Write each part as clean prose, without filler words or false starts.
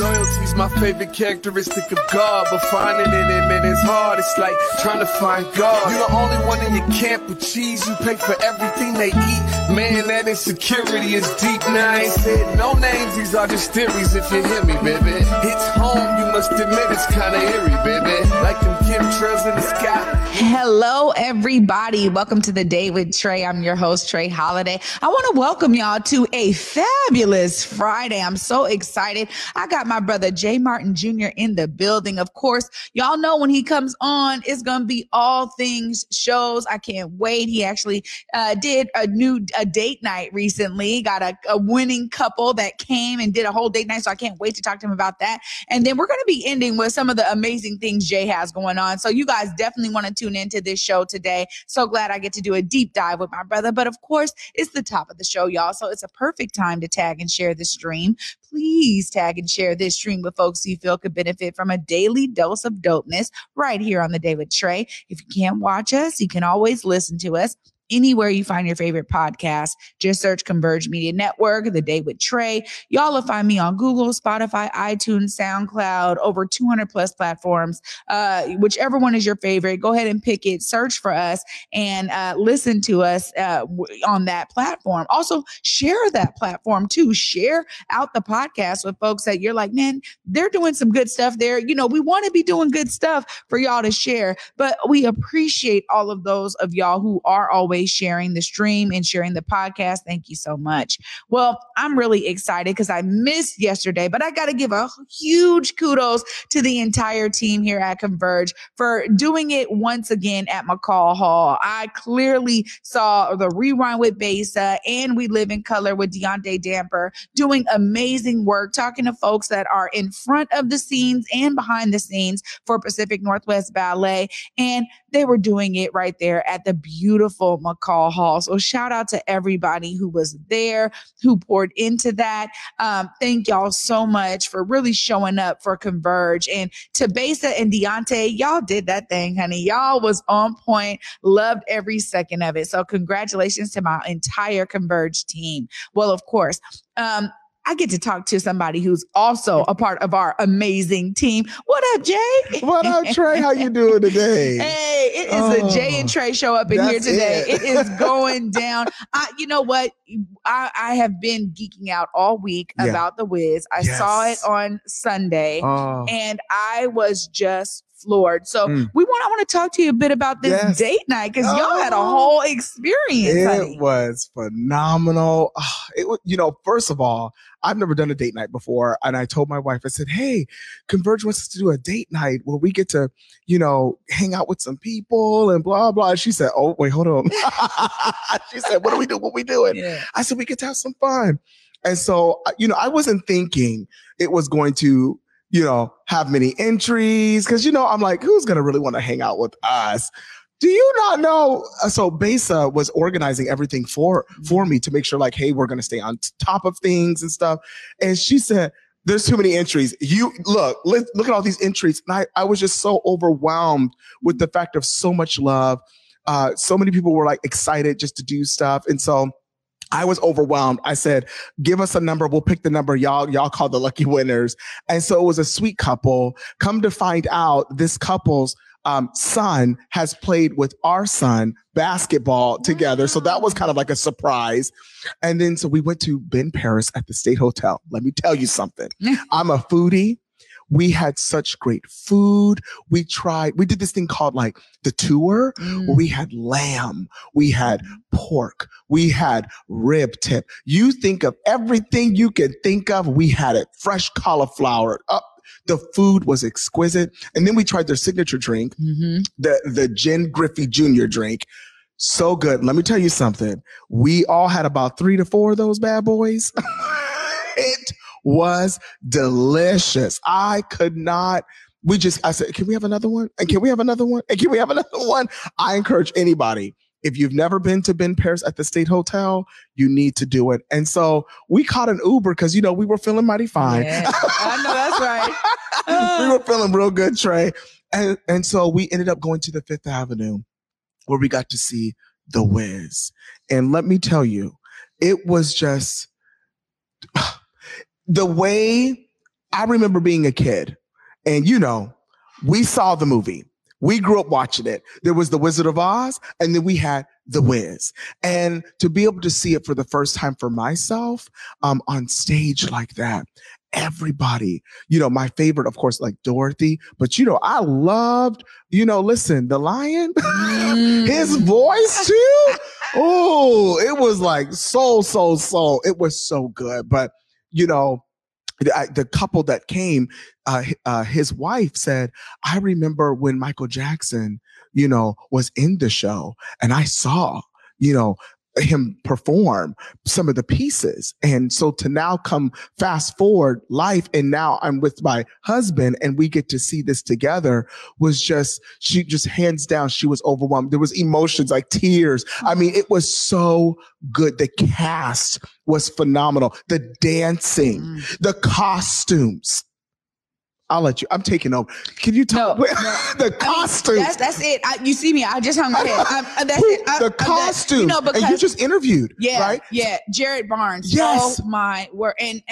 Loyalty's my favorite characteristic of God, but finding it in it is hard. It's like trying to find God. You're the only one in your camp with cheese. You pay for everything they eat. Man, that insecurity is deep. Now I ain't said no names. These are just theories, if you hear me, baby. It's home, you must admit it's kind of eerie, baby. Like them chemtrails in the sky. Hello, everybody. Welcome to The Day with Trey. I'm your host, Trey Holiday. I want to welcome y'all to a fabulous Friday. I'm so excited. I got my brother Jay Martin Jr. in the building. Of course, y'all know when he comes on, it's going to be all things shows. I can't wait. He actually did a date night recently. Got a winning couple that came and did a whole date night, so I can't wait to talk to him about that. And then we're going to be ending with some of the amazing things Jay has going on. So you guys definitely want to tune into this show today. So glad I get to do a deep dive with my brother. But of course, it's the top of the show, y'all. So it's a perfect time to tag and share the stream. Please tag and share this stream with folks you feel could benefit from a daily dose of dopeness right here on The Day with Trey. If you can't watch us, you can always listen to us anywhere you find your favorite podcast. Just search Converge Media Network, The Day with Trey. Y'all will find me on Google, Spotify, iTunes, SoundCloud, over 200 plus platforms. Whichever one is your favorite, go ahead and pick it, search for us, and listen to us on that platform. Also, share that platform too. Share out the podcast with folks that you're like, man, they're doing some good stuff there. You know, we want to be doing good stuff for y'all to share, but we appreciate all of those of y'all who are always sharing the stream and sharing the podcast. Thank you so much. Well, I'm really excited because I missed yesterday, but I got to give a huge kudos to the entire team here at Converge for doing it once again at McCall Hall. I clearly saw the Rewind with Besa and We Live in Color with Deontay Damper doing amazing work, talking to folks that are in front of the scenes and behind the scenes for Pacific Northwest Ballet. And they were doing it right there at the beautiful McCall Hall. So shout out to everybody who was there, who poured into that. Thank y'all so much for really showing up for Converge. And to Besa and Deontay, y'all did that thing, honey. Y'all was on point. Loved every second of it. So congratulations to my entire Converge team. Well, of course, I get to talk to somebody who's also a part of our amazing team. What up, Jay? What up, Trey? How you doing today? Hey, it is a Jay and Trey show up in here today. It is going down. You know what? I have been geeking out all week about The Wiz. I saw it on Sunday, and I was just floored. So I want to talk to you a bit about this date night, because y'all had a whole experience. It was phenomenal. First of all, I've never done a date night before. And I told my wife, I said, hey, Converge wants us to do a date night where we get to, hang out with some people and blah, blah. And she said, oh, wait, hold on. She said, what do we do? What we doing? Yeah. I said, we get to have some fun. And so, I wasn't thinking it was going to, have many entries, because, I'm like, who's going to really want to hang out with us? Do you not know? So Besa was organizing everything for me to make sure, like, hey, we're going to stay on top of things and stuff. And she said, there's too many entries. You look at all these entries. And I was just so overwhelmed with the fact of so much love. So many people were like excited just to do stuff. And so I was overwhelmed. I said, give us a number. We'll pick the number. Y'all call the lucky winners. And so it was a sweet couple. Come to find out, this couple's son has played with our son basketball together. So that was kind of like a surprise. And then, so we went to Ben Paris at the State Hotel. Let me tell you something. I'm a foodie. We had such great food. We did this thing called like the tour, where we had lamb, we had pork, we had rib tip. You think of everything you can think of. We had it fresh cauliflower up. The food was exquisite. And then we tried their signature drink, the Jen Griffey Jr. drink. So good. Let me tell you something. We all had about 3 to 4 of those bad boys. It was delicious. I said, can we have another one? And can we have another one? And can we have another one? I encourage anybody, if you've never been to Ben Paris at the State Hotel, you need to do it. And so we caught an Uber because, we were feeling mighty fine. Yeah, I know, that's right. We were feeling real good, Trey. And so we ended up going to the Fifth Avenue, where we got to see The Wiz. And let me tell you, it was just the way I remember being a kid. And, you know, we saw the movie. We grew up watching it. There was The Wizard of Oz, and then we had The Wiz. And to be able to see it for the first time for myself on stage like that, everybody, you know, my favorite, of course, like Dorothy, but, you know, I loved, you know, listen, the lion, his voice too. Oh, it was like soul. It was so good. But, you know, the couple that came, his wife said, I remember when Michael Jackson, you know, was in the show and I saw, you know, him perform some of the pieces. And so to now come fast forward life, and now I'm with my husband and we get to see this together, was just, she just hands down, she was overwhelmed. There was emotions like tears. I mean, it was so good. The cast was phenomenal. The dancing, the costumes. I'll let you. I'm taking over. Can you tell the costumes? That's it. You see me. I just hung my head. That's it. The costumes. You know, because, and you just interviewed. Yeah. Right? Yeah. Jared Barnes. Yes. Oh, my word. And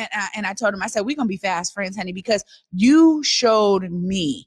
I told him, I said, we're going to be fast friends, honey, because you showed me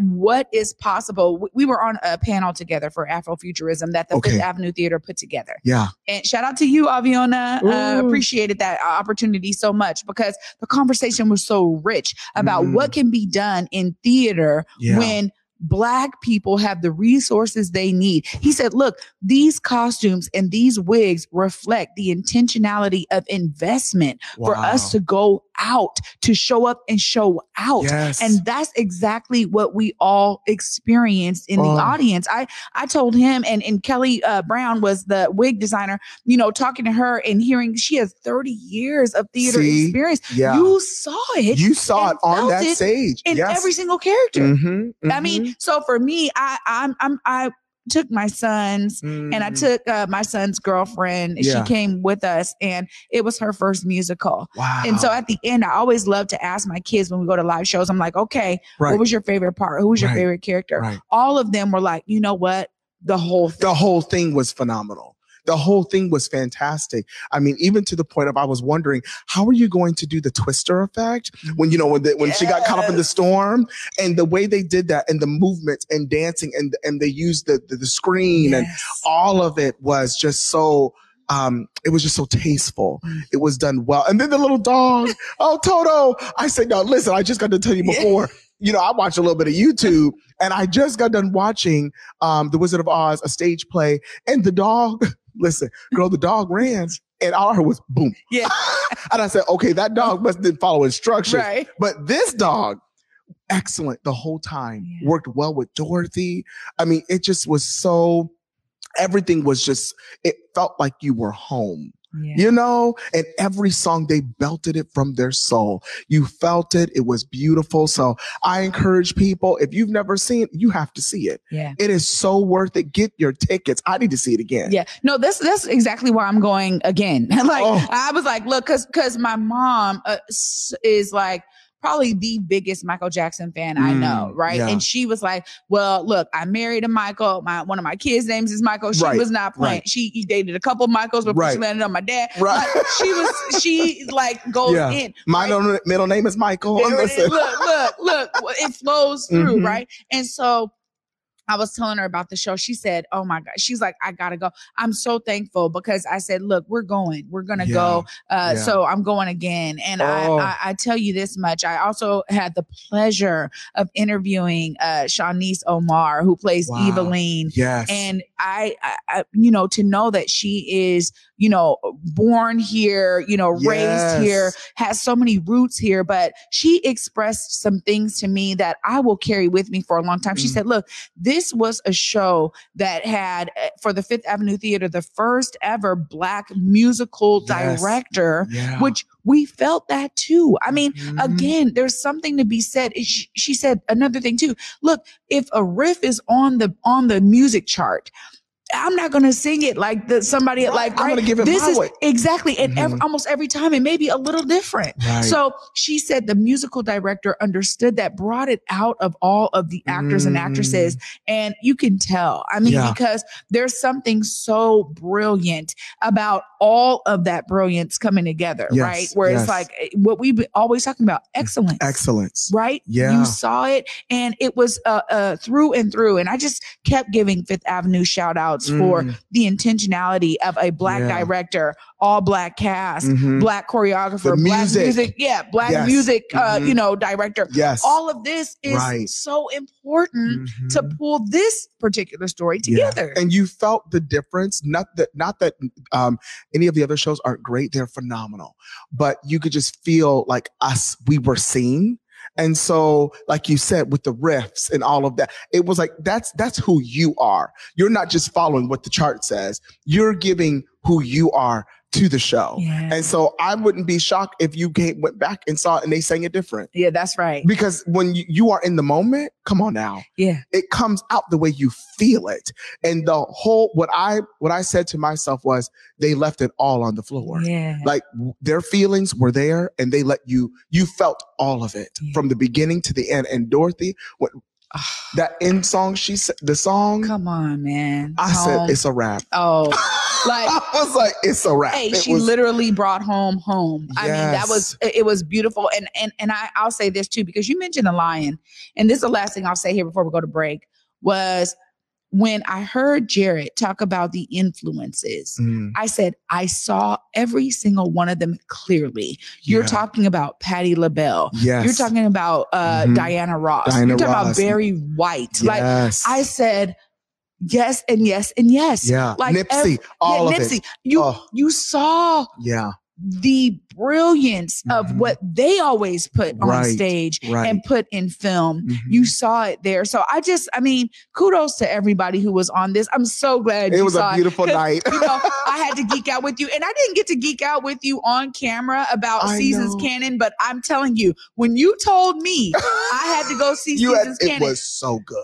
what is possible. We were on a panel together for Afrofuturism that the Fifth Avenue Theater put together. Yeah. And shout out to you, Aviona. Appreciated that opportunity so much because the conversation was so rich about what can be done in theater when Black people have the resources they need. He said, look, these costumes and these wigs reflect the intentionality of investment for us to go out, to show up and show out. Yes. And that's exactly what we all experienced in the audience. I told him, and Kelly Brown was the wig designer, you know, talking to her and hearing she has 30 years of theater experience. Yeah. You saw it. You saw it on that stage. In every single character. I mean, so for me, I took my sons and I took my son's girlfriend. She came with us and it was her first musical. Wow. And so at the end, I always love to ask my kids when we go to live shows, I'm like, okay, what was your favorite part? Who was your favorite character? All of them were like, you know what? The whole thing was phenomenal. The whole thing was fantastic. I mean, even to the point of I was wondering, how are you going to do the twister effect when, you know, when she got caught up in the storm, and the way they did that and the movements and dancing and they used the screen and all of it was just so, it was just so tasteful. It was done well. And then the little dog, oh, Toto. I said, no, listen, I just got to tell you before. You know, I watch a little bit of YouTube, and I just got done watching The Wizard of Oz, a stage play, and the dog, listen, girl, the dog ran, and all I heard was boom. Yeah. And I said, okay, that dog must didn't follow instructions. Right. But this dog, excellent the whole time, worked well with Dorothy. I mean, it just was so, everything was just, it felt like you were home. Yeah. You know, and every song, they belted it from their soul. You felt it. It was beautiful. So I encourage people, if you've never seen it, you have to see it. Yeah. It is so worth it. Get your tickets. I need to see it again. Yeah. No, that's exactly why I'm going again. Like, I was like, look, cause my mom is like, probably the biggest Michael Jackson fan I know, right? Yeah. And she was like, well, look, I married a Michael. One of my kids' names is Michael. She was not playing. Right. She dated a couple of Michaels before she landed on my dad. Right. Like, she like goes in. My middle name is Michael. Look, it flows through, right? And so I was telling her about the show. She said, oh my God. She's like, I got to go. I'm so thankful because I said, look, we're going to go. So I'm going again. And I tell you this much. I also had the pleasure of interviewing Shanice Omar, who plays Eveline. Yes. And I, you know, to know that she is, you know, born here, you know, raised here, has so many roots here, but she expressed some things to me that I will carry with me for a long time. She said, look, this was a show that had, for the Fifth Avenue Theater, the first ever Black musical director, which we felt that too. I mean, again, there's something to be said. She said another thing too. Look, if a riff is on the music chart, I'm not going to sing it like the, somebody right. like, I'm going to give it this my is, way. Exactly. And mm-hmm. Almost every time it may be a little different. Right. So she said the musical director understood that, brought it out of all of the actors and actresses. And you can tell, because there's something so brilliant about all of that brilliance coming together, yes. right? Where yes. it's like what we've been always talking about, excellence. Excellence. Right? Yeah. You saw it and it was through and through. And I just kept giving Fifth Avenue shout out for the intentionality of a Black director, all Black cast, Black choreographer, Black music yes. music, director. Yes. All of this is right. so important to pull this particular story together. Yeah. And you felt the difference. Not that any of the other shows aren't great, they're phenomenal, but you could just feel like we were seen. And so, like you said, with the riffs and all of that, it was like, that's who you are. You're not just following what the chart says. You're giving who you are to the show. Yeah. And so I wouldn't be shocked if you went back and saw it and they sang it different. Yeah, that's right. Because when you are in the moment, come on now. Yeah. It comes out the way you feel it. And the whole, what I said to myself was they left it all on the floor. Yeah. Like their feelings were there and they let you felt all of it from the beginning to the end. And Dorothy, that end song, she said, the song. Come on, man. I said, it's a wrap. Oh. Like, I was like, it's a wrap. Hey, she literally brought home. Yes. I mean, it was beautiful. And I'll say this too, because you mentioned the lion. And this is the last thing I'll say here before we go to break was when I heard Jared talk about the influences, I said, I saw every single one of them clearly. You're talking about Patti LaBelle. Yes. You're talking about Diana Ross. You're talking about Barry White. Yes. Like I said, yes and yes and yes. Yeah. Like Nipsey, all of it. You saw the brilliance of what they always put on stage and put in film. You saw it there. So kudos to everybody who was on this. I'm so glad you saw it. It was a beautiful night. I had to geek out with you. And I didn't get to geek out with you on camera about Seasons Cannon, but I'm telling you, when you told me I had to go see Seasons Cannon. It was so good.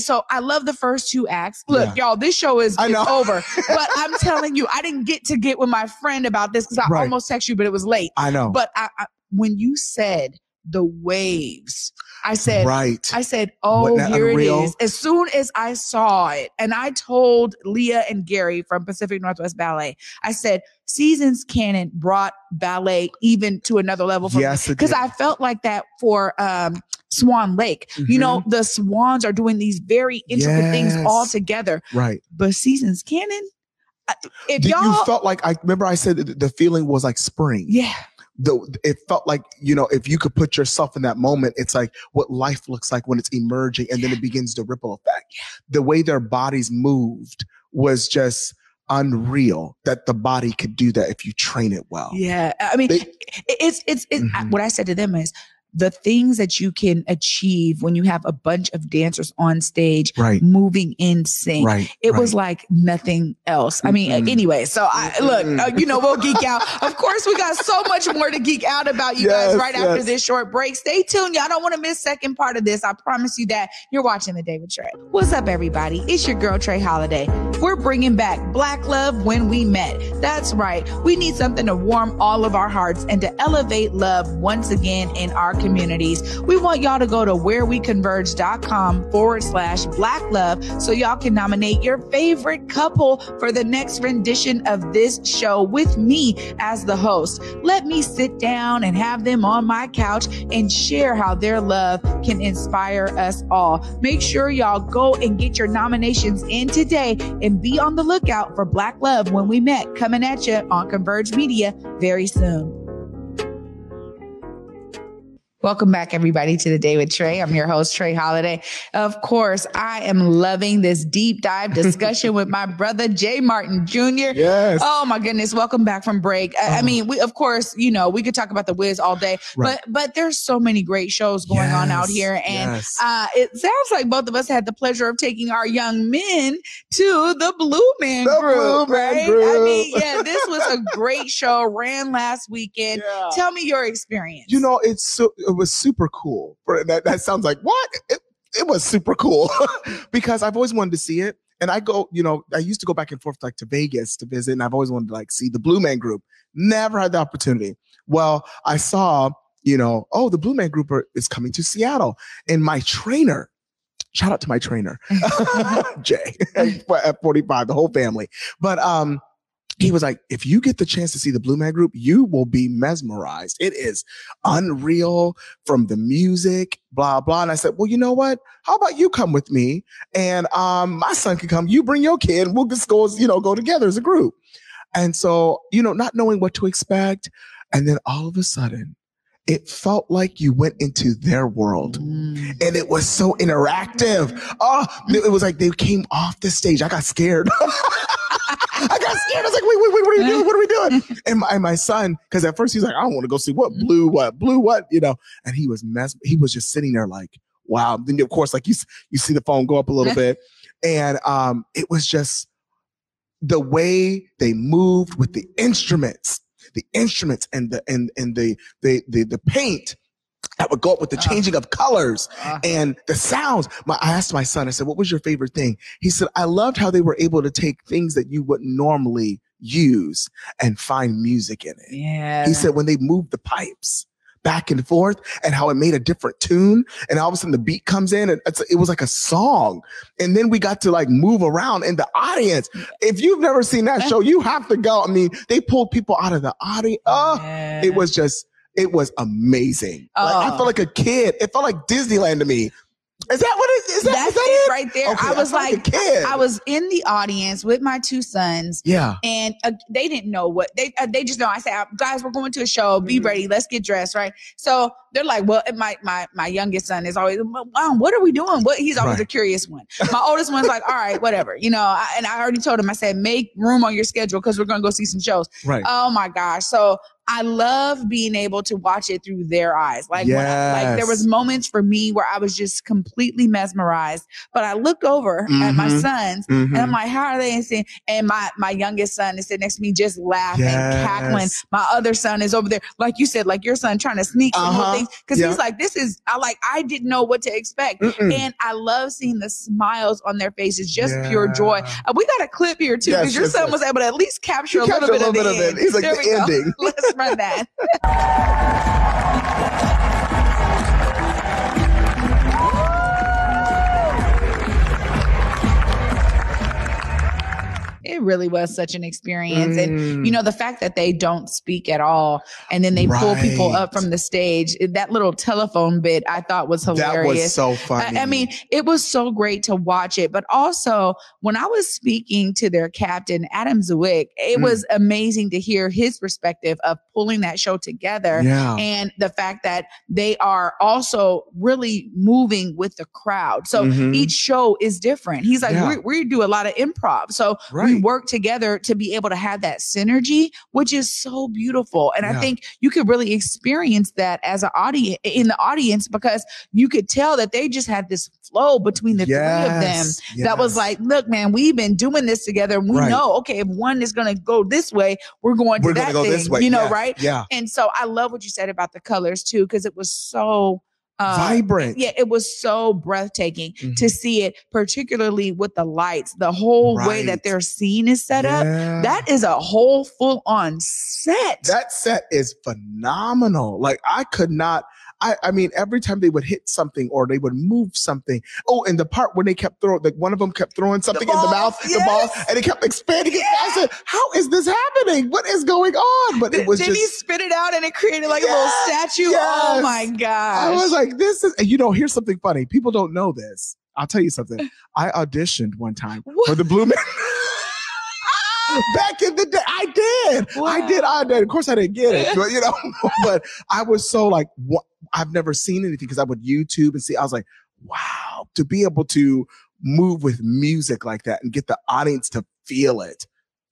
So I love the first two acts. Look, y'all, this show is over. But I'm telling you, I didn't get with my friend about this because I almost texted you, but it was late. I know. But when you said the waves, I said, oh, here it is. As soon as I saw it, and I told Leah and Gary from Pacific Northwest Ballet, I said, Seasons Cannon brought ballet even to another level for me. Because I felt like that for Swan Lake. The swans are doing these very intricate things all together. Right. But Seasons Cannon, you felt like, I remember I said the feeling was like spring. Yeah. It felt like, if you could put yourself in that moment, it's like what life looks like when it's emerging and then it begins to ripple effect. The way their bodies moved was just unreal that the body could do that if you train it well. Yeah. I mean, what I said to them is, the things that you can achieve when you have a bunch of dancers on stage moving in sync. Right, it was like nothing else. Mm-hmm. I mean, anyway, so we'll geek out. Of course, we got so much more to geek out about guys after this short break. Stay tuned. Y'all don't want to miss second part of this. I promise you that. You're watching The Day with Trey. What's up, everybody? It's your girl, Trey Holiday. We're bringing back Black Love When We Met. That's right. We need something to warm all of our hearts and to elevate love once again in our communities. We want y'all to go to whereweconverge.com/Black Love so y'all can nominate your favorite couple for the next rendition of this show with me as the host. Let me sit down and have them on my couch and share how their love can inspire us all. Make sure y'all go and get your nominations in today and be on the lookout for Black Love When We Met coming at you on Converge Media very soon. Welcome back, everybody, to The Day with Trey. I'm your host, Trey Holiday. Of course, I am loving this deep dive discussion with my brother, Jay Martin Jr. Yes. Oh, my goodness. Welcome back from break. We could talk about The Wiz all day, but there's so many great shows going on out here. And it sounds like both of us had the pleasure of taking our young men to the Blue Man Group, right? I mean, this was a great show, ran last weekend. Yeah. Tell me your experience. It was super cool. That sounds like what? It was super cool because I've always wanted to see it. And I go, you know, I used to go back and forth like to Vegas to visit, and I've always wanted to like see the Blue Man Group. Never had the opportunity. Well, I saw, you know, oh, the Blue Man Group is coming to Seattle. And my trainer, shout out to my trainer, Jay, at 45, the whole family. But he was like, if you get the chance to see the Blue Man Group, you will be mesmerized. It is unreal from the music, blah, blah. And I said, well, you know what? How about you come with me? And my son can come. You bring your kid. We'll just go, you know, go together as a group. And so, you know, not knowing what to expect. And then all of a sudden, it felt like you went into their world, and it was so interactive. Oh, it was like they came off the stage. I got scared. I was like, wait, what are you doing? What are we doing? And my son, because at first he's like, I don't want to go see what, blue, what, you know, and he was he was just sitting there like, wow. Then, of course, like you see the phone go up a little bit, and it was just the way they moved with the instruments. The instruments and the paint that would go up with the changing of colors and the sounds. I asked my son, I said, what was your favorite thing? He said, I loved how they were able to take things that you wouldn't normally use and find music in it. Yeah. He said, when they moved the pipes back and forth and how it made a different tune. And all of a sudden the beat comes in and it was like a song. And then we got to like move around in the audience. If you've never seen that show, you have to go. I mean, they pulled people out of the audience. Oh, yeah. It was amazing. Oh. Like, I felt like a kid. It felt like Disneyland to me. Is that what it is? That's it right there. Okay, I was like a kid. I was in the audience with my two sons. Yeah. And they didn't know what they just know. I said, guys, we're going to a show. Be ready. Let's get dressed. Right. So they're like, well, my youngest son is always, Mom, what are we doing? He's always a curious one. My oldest one's like, all right, whatever. You know, and I already told him, I said, make room on your schedule because we're going to go see some shows. Right. Oh, my gosh. So I love being able to watch it through their eyes. Like, yes. Like there was moments for me where I was just completely mesmerized, but I looked over at my sons and I'm like, how are they? And my youngest son is sitting next to me, just laughing, cackling. My other son is over there. Like you said, like your son trying to sneak some things. Cause he's like, I didn't know what to expect. And I love seeing the smiles on their faces, just pure joy. We got a clip here too. Cause your son was able to at least capture a little bit of it. He's like the ending. Let's run that. It really was such an experience. And, you know, the fact that they don't speak at all and then they pull people up from the stage, that little telephone bit I thought was hilarious. That was so funny. I mean, it was so great to watch it. But also, when I was speaking to their captain, Adam Zwick, it was amazing to hear his perspective of pulling that show together and the fact that they are also really moving with the crowd. So each show is different. He's like, we do a lot of improv. So we work together to be able to have that synergy, which is so beautiful. And I think you could really experience that as an audience in the audience, because you could tell that they just had this flow between the three of them. That was like, look, man, we've been doing this together. And we know, okay, if one is going to go this way, we're going to go this way. You know, right? Yeah. And so I love what you said about the colors too, because it was so vibrant. Yeah, it was so breathtaking to see it, particularly with the lights, the whole way that their scene is set up. That is a whole full-on set. That set is phenomenal. Like, I could not, I mean, every time they would hit something or they would move something. Oh, and the part where they kept throwing, like one of them kept throwing something in the mouth, the ball, and it kept expanding. Yeah. I said, how is this happening? What is going on? But it was just. Did he spit it out and it created like a little statue? Yes. Oh my gosh. I was like, this is, and you know, here's something funny. People don't know this. I'll tell you something. I auditioned one time for the Blue Man. Back in the day, I did. Of course, I didn't get it, but, you know. But I was so like, what? I've never seen anything, because I would YouTube and see. I was like, wow, to be able to move with music like that and get the audience to feel it.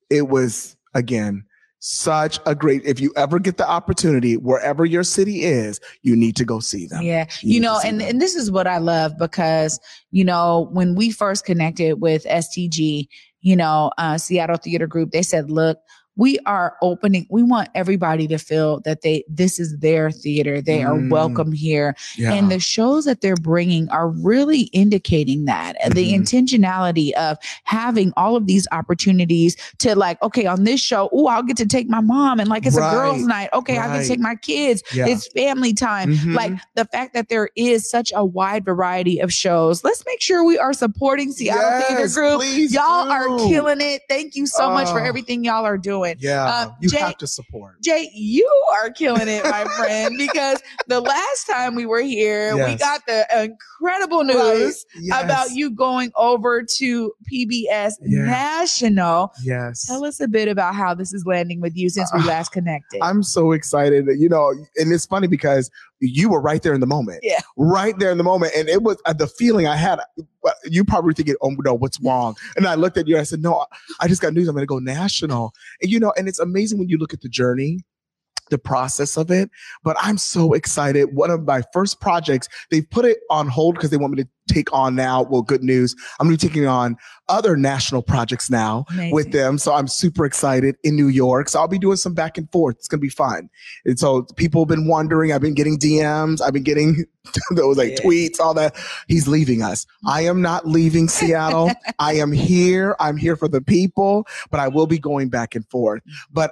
It was, again, such a great, if you ever get the opportunity, wherever your city is, you need to go see them. Yeah. You know, and this is what I love, because, you know, when we first connected with STG, you know, Seattle Theater Group, they said, look, we are opening. We want everybody to feel that this is their theater. They are welcome here. Yeah. And the shows that they're bringing are really indicating that the intentionality of having all of these opportunities to like, okay, on this show, oh, I'll get to take my mom and like, it's a girls' night. Okay. Right. I can take my kids. Yeah. It's family time. Mm-hmm. Like the fact that there is such a wide variety of shows. Let's make sure we are supporting Seattle Theater Group. Y'all are killing it. Thank you so much for everything y'all are doing. Yeah, you have to support. Jay, you are killing it, my friend, because the last time we were here, we got the incredible news about you going over to PBS National. Yes. Tell us a bit about how this is landing with you since we last connected. I'm so excited. You know, and it's funny because you were right there in the moment. Yeah. Right there in the moment. And it was the feeling I had. You probably were thinking, oh, no, what's wrong? And I looked at you and I said, no, I just got news. I'm going to go national. And, you know, and it's amazing when you look at the journey, the process of it. But I'm so excited. One of my first projects, they put it on hold because they want me to take on now. Well, good news. I'm going to be taking on other national projects now with them. So I'm super excited in New York. So I'll be doing some back and forth. It's going to be fun. And so people have been wondering. I've been getting DMs. I've been getting those tweets, all that. He's leaving us. I am not leaving Seattle. I am here. I'm here for the people, but I will be going back and forth. But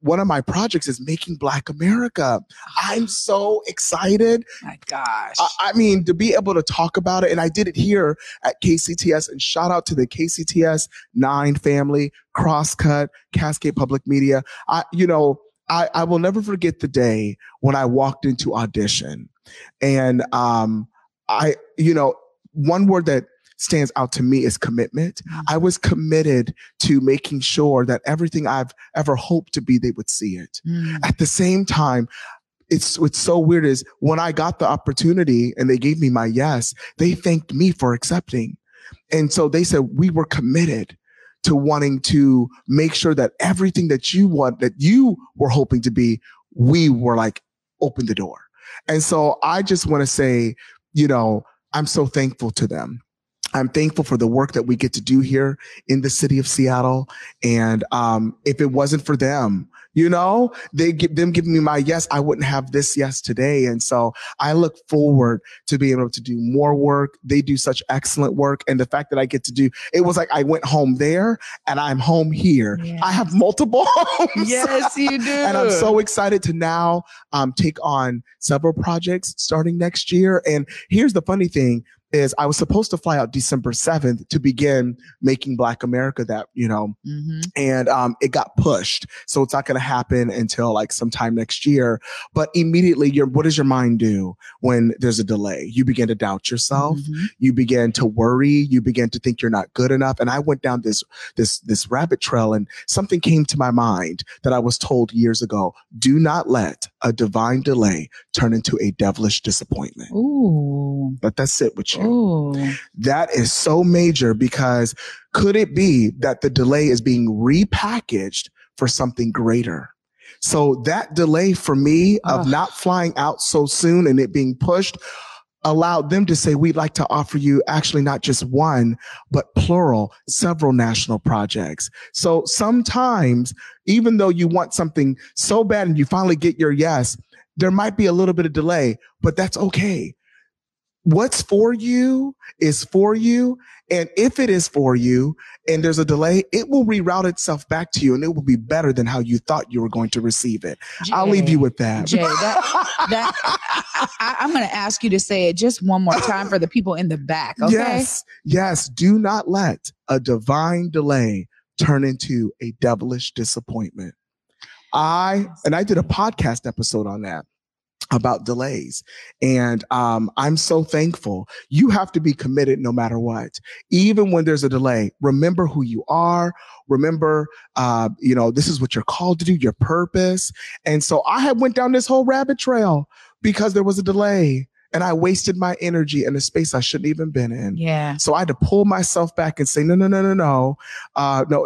one of my projects is Making Black America. I'm so excited. My gosh. I mean, to be able to talk about it. And I did it here at KCTS. And shout out to the KCTS 9 family, Crosscut, Cascade Public Media. I will never forget the day when I walked into audition. And one word that stands out to me is commitment. I was committed to making sure that everything I've ever hoped to be, they would see it. At the same time, what's so weird is when I got the opportunity and they gave me my yes, they thanked me for accepting. And so they said, we were committed to wanting to make sure that everything that you want, that you were hoping to be, we were like, open the door. And so I just want to say, I'm so thankful to them. I'm thankful for the work that we get to do here in the city of Seattle. And if it wasn't for them, them giving me my yes, I wouldn't have this yes today. And so I look forward to being able to do more work. They do such excellent work. And the fact that I get to do, it was like I went home there and I'm home here. Yes. I have multiple homes. Yes, you do. And I'm so excited to now take on several projects starting next year. And here's the funny thing. Is I was supposed to fly out December 7th to begin Making Black America and it got pushed. So it's not going to happen until like sometime next year. But immediately, what does your mind do when there's a delay? You begin to doubt yourself. Mm-hmm. You begin to worry. You begin to think you're not good enough. And I went down this rabbit trail and something came to my mind that I was told years ago. Do not let a divine delay turn into a devilish disappointment. Ooh. Let that sit with you. Ooh. That is so major because could it be that the delay is being repackaged for something greater? So that delay for me of not flying out so soon and it being pushed allowed them to say, we'd like to offer you actually not just one, but plural, several national projects. So sometimes, even though you want something so bad and you finally get your yes, there might be a little bit of delay, but that's okay. What's for you is for you. And if it is for you and there's a delay, it will reroute itself back to you and it will be better than how you thought you were going to receive it. Jay, I'll leave you with that. Jay, I'm going to ask you to say it just one more time for the people in the back. Okay? Yes. Do not let a divine delay turn into a devilish disappointment. I did a podcast episode on that. About delays. And I'm so thankful. You have to be committed no matter what. Even when there's a delay, remember who you are. Remember, this is what you're called to do, your purpose. And so I had went down this whole rabbit trail because there was a delay. And I wasted my energy in a space I shouldn't even been in. Yeah. So I had to pull myself back and say, no. No,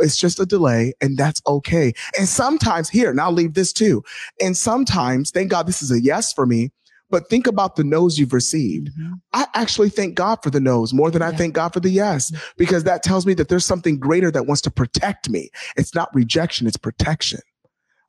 it's just a delay. And that's okay. And sometimes, and I'll leave this too. And sometimes, thank God this is a yes for me. But think about the no's you've received. Mm-hmm. I actually thank God for the no's more than I thank God for the yes, because that tells me that there's something greater that wants to protect me. It's not rejection, it's protection.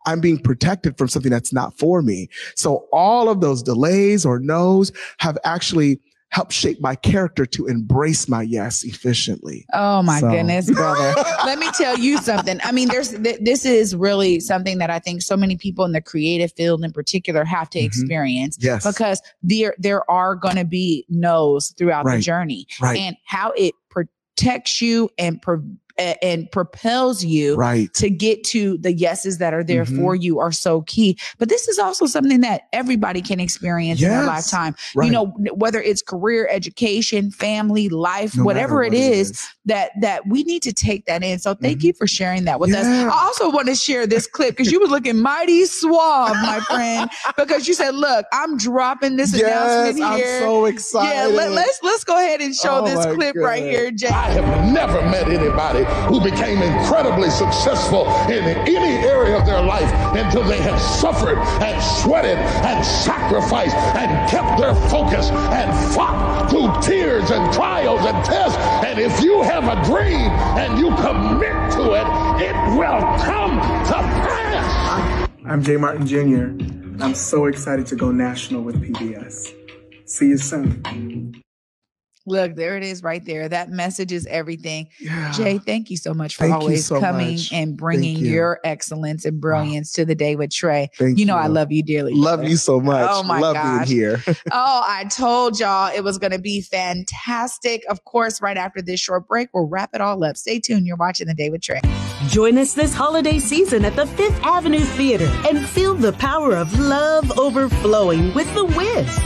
I'm being protected from something that's not for me. So all of those delays or no's have actually help shape my character to embrace my yes efficiently. Oh my goodness, brother. Let me tell you something. I mean, this is really something that I think so many people in the creative field in particular have to experience, because there are going to be no's throughout the journey, and how it protects you and propels you to get to the yeses that are there for you are so key. But this is also something that everybody can experience in their lifetime. You know, whether it's career, education, family, life, whatever it is, that we need to take that in. So thank you for sharing that with us. I also want to share this clip because you were looking mighty suave, my friend, because you said, look, I'm dropping this announcement here. I'm so excited. Yeah, let's go ahead and show this clip right here, Jay. I have never met anybody who became incredibly successful in any area of their life until they had suffered and sweated and sacrificed and kept their focus and fought through tears and trials and tests. And if you have a dream and you commit to it, it will come to pass. I'm Jay Martin Jr. and I'm so excited to go national with PBS. See you soon. Look, there it is right there. That message is everything. Yeah. Jay, thank you so much for always coming and bringing your excellence and brilliance to The Day with Trey. You know, I love you dearly. Love you so much. Oh my gosh. Love you here. Oh, I told y'all it was going to be fantastic. Of course, right after this short break, we'll wrap it all up. Stay tuned. You're watching The Day with Trey. Join us this holiday season at the Fifth Avenue Theater and feel the power of love overflowing with The Wiz.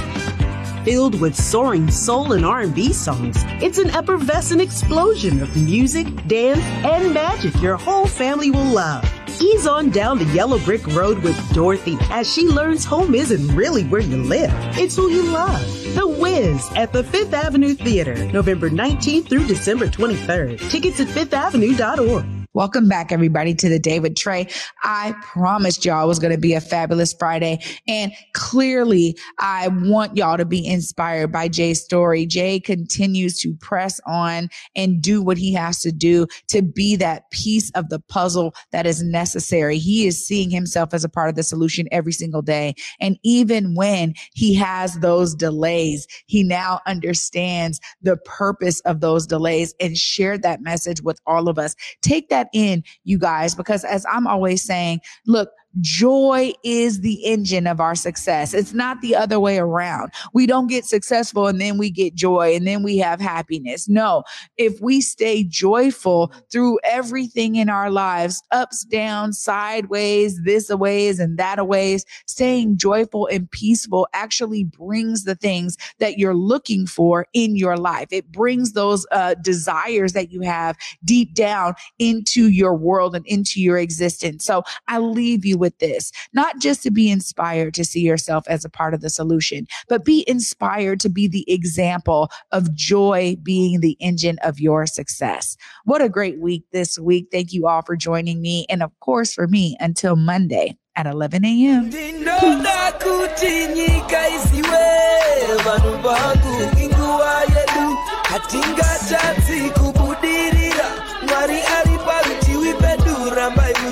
Filled with soaring soul and R&B songs, it's an effervescent explosion of music, dance, and magic your whole family will love. Ease on down the yellow brick road with Dorothy as she learns home isn't really where you live. It's who you love. The Wiz at the Fifth Avenue Theater, November 19th through December 23rd. Tickets at fifthavenue.org. Welcome back, everybody, to The Day with Trey. I promised y'all it was going to be a fabulous Friday. And clearly, I want y'all to be inspired by Jay's story. Jay continues to press on and do what he has to do to be that piece of the puzzle that is necessary. He is seeing himself as a part of the solution every single day. And even when he has those delays, he now understands the purpose of those delays and shared that message with all of us. Take that in, you guys, because as I'm always saying, look, joy is the engine of our success. It's not the other way around. We don't get successful and then we get joy and then we have happiness. No, if we stay joyful through everything in our lives, ups, downs, sideways, this a ways and that a ways, staying joyful and peaceful actually brings the things that you're looking for in your life. It brings those desires that you have deep down into your world and into your existence. So I leave you with this, not just to be inspired to see yourself as a part of the solution, but be inspired to be the example of joy being the engine of your success. What a great week this week. Thank you all for joining me. And of course, for me, until Monday at 11 a.m.